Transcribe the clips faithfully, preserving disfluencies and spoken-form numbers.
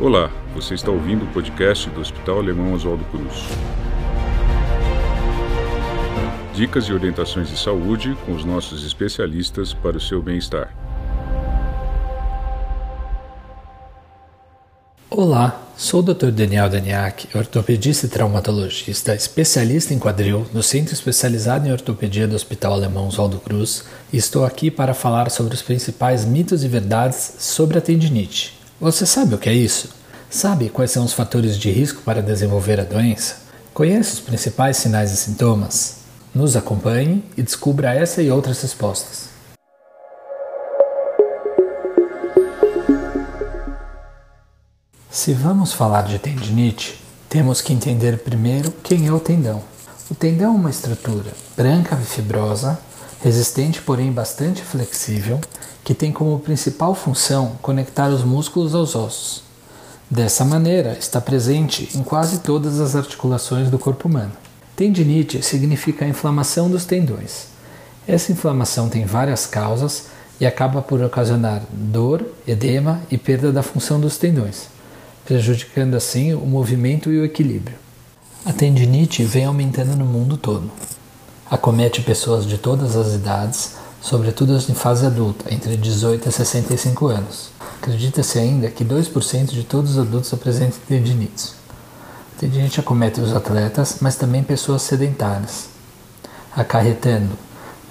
Olá, você está ouvindo o podcast do Hospital Alemão Oswaldo Cruz. Dicas e orientações de saúde com os nossos especialistas para o seu bem-estar. Olá, sou o doutor Daniel Daniak, ortopedista e traumatologista, especialista em quadril no Centro Especializado em Ortopedia do Hospital Alemão Oswaldo Cruz, e estou aqui para falar sobre os principais mitos e verdades sobre a tendinite. Você sabe o que é isso? Sabe quais são os fatores de risco para desenvolver a doença? Conheça os principais sinais e sintomas? Nos acompanhe e descubra essa e outras respostas. Se vamos falar de tendinite, temos que entender primeiro quem é o tendão. O tendão é uma estrutura branca e fibrosa, resistente porém bastante flexível, que tem como principal função conectar os músculos aos ossos. Dessa maneira, está presente em quase todas as articulações do corpo humano. Tendinite significa a inflamação dos tendões. Essa inflamação tem várias causas e acaba por ocasionar dor, edema e perda da função dos tendões, prejudicando assim o movimento e o equilíbrio. A tendinite vem aumentando no mundo todo. Acomete pessoas de todas as idades, sobretudo as em fase adulta, entre dezoito e sessenta e cinco anos. Acredita-se ainda que dois por cento de todos os adultos apresentam tendinite. A tendinite acomete os atletas, mas também pessoas sedentárias, acarretando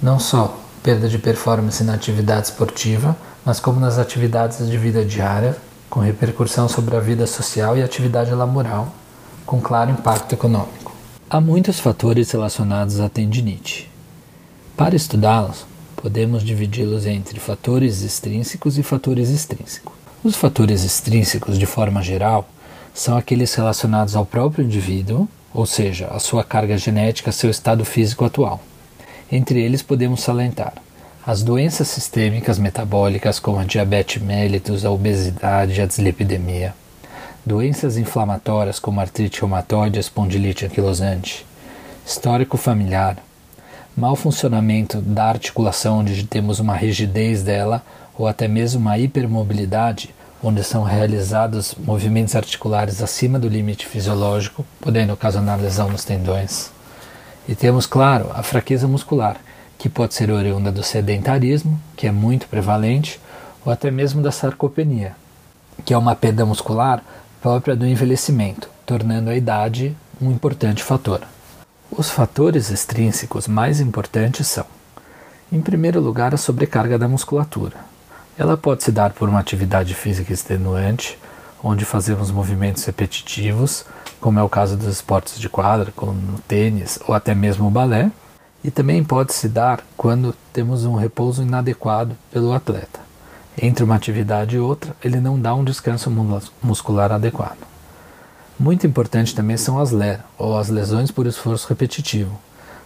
não só perda de performance na atividade esportiva, mas como nas atividades de vida diária, com repercussão sobre a vida social e atividade laboral, com claro impacto econômico. Há muitos fatores relacionados à tendinite. Para estudá-los, podemos dividi-los entre fatores extrínsecos e fatores extrínsecos. Os fatores extrínsecos, de forma geral, são aqueles relacionados ao próprio indivíduo, ou seja, à sua carga genética, seu estado físico atual. Entre eles podemos salientar as doenças sistêmicas metabólicas, como a diabetes mellitus, a obesidade e a dislipidemia, doenças inflamatórias como artrite reumatoide, espondilite anquilosante, histórico familiar, mau funcionamento da articulação onde temos uma rigidez dela ou até mesmo uma hipermobilidade, onde são realizados movimentos articulares acima do limite fisiológico, podendo ocasionar lesão nos tendões. E temos, claro, a fraqueza muscular, que pode ser oriunda do sedentarismo, que é muito prevalente, ou até mesmo da sarcopenia, que é uma perda muscular própria do envelhecimento, tornando a idade um importante fator. Os fatores extrínsecos mais importantes são, em primeiro lugar, a sobrecarga da musculatura. Ela pode se dar por uma atividade física extenuante, onde fazemos movimentos repetitivos, como é o caso dos esportes de quadra, como no tênis ou até mesmo o balé, e também pode se dar quando temos um repouso inadequado pelo atleta. Entre uma atividade e outra, ele não dá um descanso muscular adequado. Muito importante também são as L E R, ou as lesões por esforço repetitivo.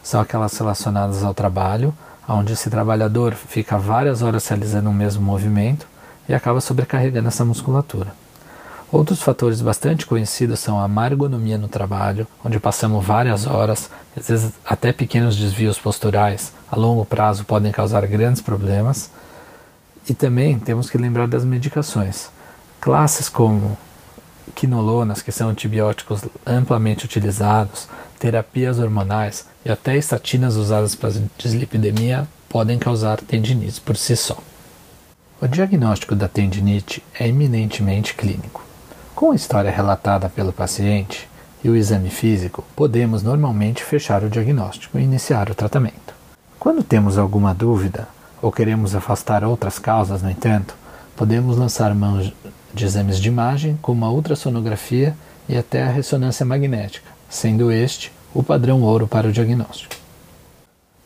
São aquelas relacionadas ao trabalho, onde esse trabalhador fica várias horas realizando o mesmo movimento e acaba sobrecarregando essa musculatura. Outros fatores bastante conhecidos são a má ergonomia no trabalho, onde passamos várias horas, às vezes até pequenos desvios posturais a longo prazo podem causar grandes problemas. E também temos que lembrar das medicações. Classes como quinolonas, que são antibióticos amplamente utilizados, terapias hormonais e até estatinas usadas para dislipidemia podem causar tendinite por si só. O diagnóstico da tendinite é eminentemente clínico. Com a história relatada pelo paciente e o exame físico, podemos normalmente fechar o diagnóstico e iniciar o tratamento. Quando temos alguma dúvida, ou queremos afastar outras causas, no entanto, podemos lançar mão de exames de imagem, como a ultrassonografia e até a ressonância magnética, sendo este o padrão ouro para o diagnóstico.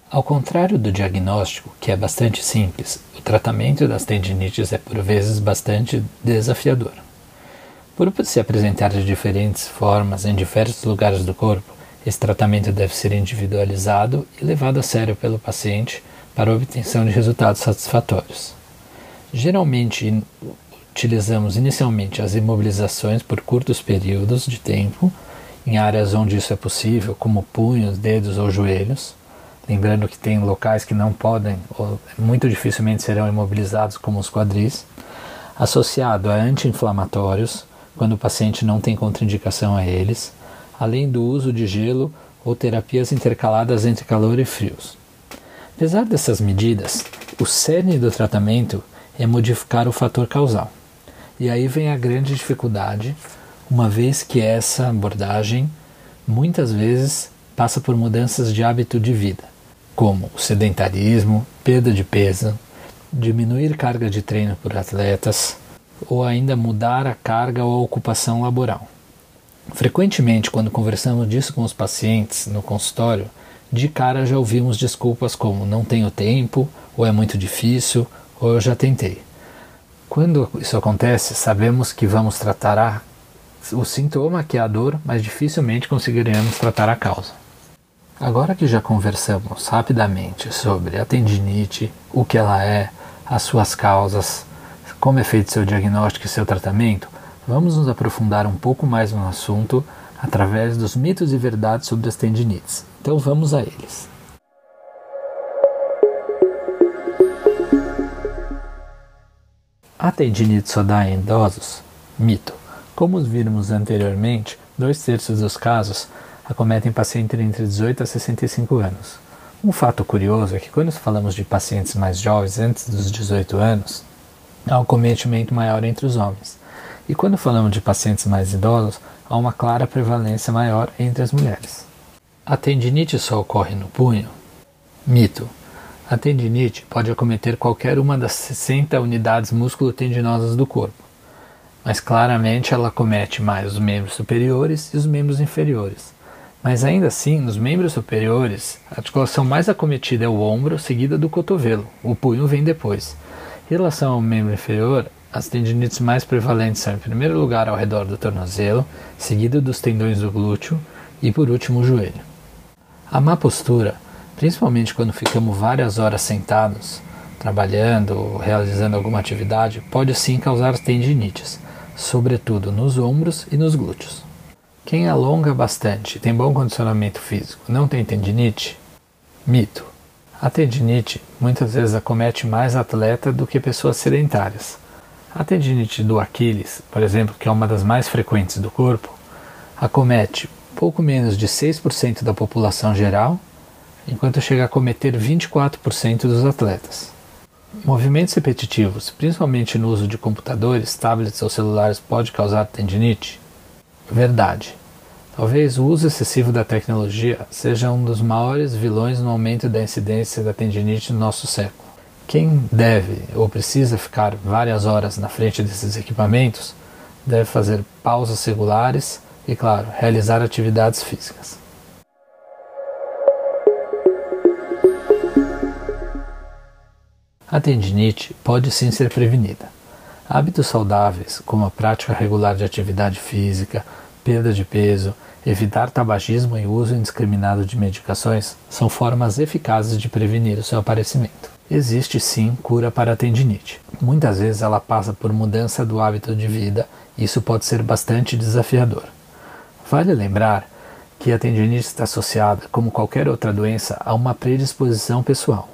Ao contrário do diagnóstico, que é bastante simples, o tratamento das tendinites é por vezes bastante desafiador. Por se apresentar de diferentes formas em diversos lugares do corpo, esse tratamento deve ser individualizado e levado a sério pelo paciente, para a obtenção de resultados satisfatórios. Geralmente, utilizamos inicialmente as imobilizações por curtos períodos de tempo, em áreas onde isso é possível, como punhos, dedos ou joelhos, lembrando que tem locais que não podem, ou muito dificilmente serão imobilizados, como os quadris, associado a anti-inflamatórios, quando o paciente não tem contraindicação a eles, além do uso de gelo ou terapias intercaladas entre calor e frios. Apesar dessas medidas, o cerne do tratamento é modificar o fator causal. E aí vem a grande dificuldade, uma vez que essa abordagem muitas vezes passa por mudanças de hábito de vida, como o sedentarismo, perda de peso, diminuir carga de treino por atletas, ou ainda mudar a carga ou a ocupação laboral. Frequentemente, quando conversamos disso com os pacientes no consultório, de cara já ouvimos desculpas como não tenho tempo, ou é muito difícil, ou eu já tentei. Quando isso acontece, sabemos que vamos tratar a, o sintoma, que é a dor, mas dificilmente conseguiremos tratar a causa. Agora que já conversamos rapidamente sobre a tendinite, o que ela é, as suas causas, como é feito seu diagnóstico e seu tratamento, vamos nos aprofundar um pouco mais no assunto através dos mitos e verdades sobre as tendinites. Então vamos a eles. A tendinite só dá em idosos? Mito. Como vimos anteriormente, dois terços dos casos acometem pacientes entre dezoito a sessenta e cinco anos. Um fato curioso é que quando falamos de pacientes mais jovens, antes dos dezoito anos, há um cometimento maior entre os homens. E quando falamos de pacientes mais idosos, há uma clara prevalência maior entre as mulheres. A tendinite só ocorre no punho? Mito. A tendinite pode acometer qualquer uma das sessenta unidades músculo-tendinosas do corpo, mas claramente ela acomete mais os membros superiores e os membros inferiores. Mas ainda assim, nos membros superiores, a articulação mais acometida é o ombro, seguida do cotovelo. O punho vem depois. Em relação ao membro inferior, as tendinites mais prevalentes são, em primeiro lugar, ao redor do tornozelo, seguido dos tendões do glúteo e, por último, o joelho. A má postura, principalmente quando ficamos várias horas sentados, trabalhando ou realizando alguma atividade, pode sim causar tendinites, sobretudo nos ombros e nos glúteos. Quem alonga bastante e tem bom condicionamento físico não tem tendinite? Mito. A tendinite muitas vezes acomete mais atleta do que pessoas sedentárias. A tendinite do Aquiles, por exemplo, que é uma das mais frequentes do corpo, acomete pouco menos de seis por cento da população geral, enquanto chega a acometer vinte e quatro por cento dos atletas. Movimentos repetitivos, principalmente no uso de computadores, tablets ou celulares, pode causar tendinite? Verdade. Talvez o uso excessivo da tecnologia seja um dos maiores vilões no aumento da incidência da tendinite no nosso século. Quem deve ou precisa ficar várias horas na frente desses equipamentos deve fazer pausas regulares e, claro, realizar atividades físicas. A tendinite pode sim ser prevenida. Hábitos saudáveis, como a prática regular de atividade física, perda de peso, evitar tabagismo e uso indiscriminado de medicações, são formas eficazes de prevenir o seu aparecimento. Existe sim cura para a tendinite. Muitas vezes ela passa por mudança do hábito de vida e isso pode ser bastante desafiador. Vale lembrar que a tendinite está associada, como qualquer outra doença, a uma predisposição pessoal.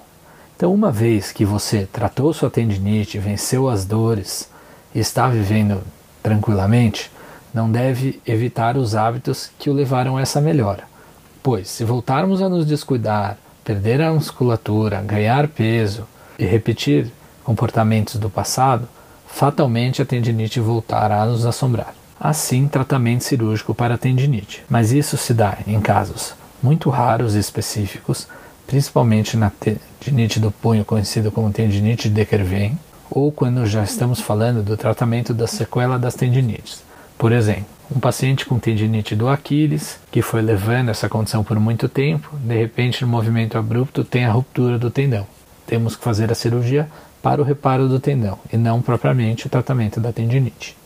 Então, uma vez que você tratou sua tendinite, venceu as dores e está vivendo tranquilamente, não deve evitar os hábitos que o levaram a essa melhora. Pois, se voltarmos a nos descuidar, perder a musculatura, ganhar peso e repetir comportamentos do passado, fatalmente a tendinite voltará a nos assombrar. Assim, tratamento cirúrgico para a tendinite. Mas isso se dá em casos muito raros e específicos, principalmente na tendinite do punho, conhecido como tendinite de Quervain, ou quando já estamos falando do tratamento da sequela das tendinites. Por exemplo, um paciente com tendinite do Aquiles, que foi levando essa condição por muito tempo, de repente, no movimento abrupto, tem a ruptura do tendão. Temos que fazer a cirurgia para o reparo do tendão, e não propriamente o tratamento da tendinite.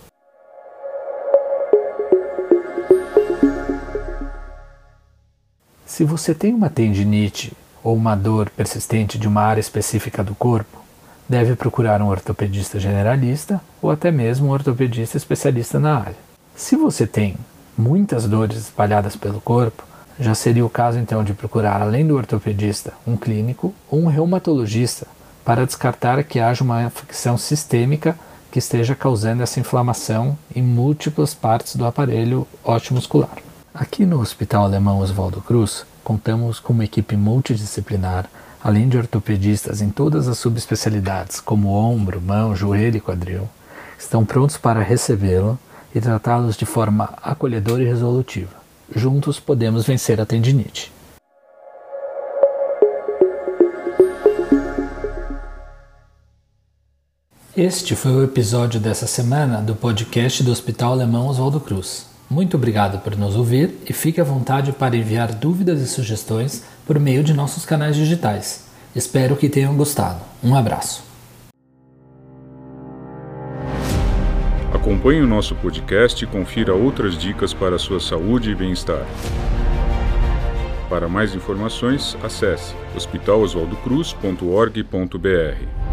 Se você tem uma tendinite ou uma dor persistente de uma área específica do corpo, deve procurar um ortopedista generalista ou até mesmo um ortopedista especialista na área. Se você tem muitas dores espalhadas pelo corpo, já seria o caso então de procurar, além do ortopedista, um clínico ou um reumatologista para descartar que haja uma afecção sistêmica que esteja causando essa inflamação em múltiplas partes do aparelho osteomuscular. Aqui no Hospital Alemão Oswaldo Cruz, contamos com uma equipe multidisciplinar, além de ortopedistas em todas as subespecialidades, como ombro, mão, joelho e quadril, que estão prontos para recebê-lo e tratá-los de forma acolhedora e resolutiva. Juntos podemos vencer a tendinite. Este foi o episódio dessa semana do podcast do Hospital Alemão Oswaldo Cruz. Muito obrigado por nos ouvir e fique à vontade para enviar dúvidas e sugestões por meio de nossos canais digitais. Espero que tenham gostado. Um abraço. Acompanhe o nosso podcast e confira outras dicas para a sua saúde e bem-estar. Para mais informações, acesse hospital oswaldo cruz ponto org ponto br.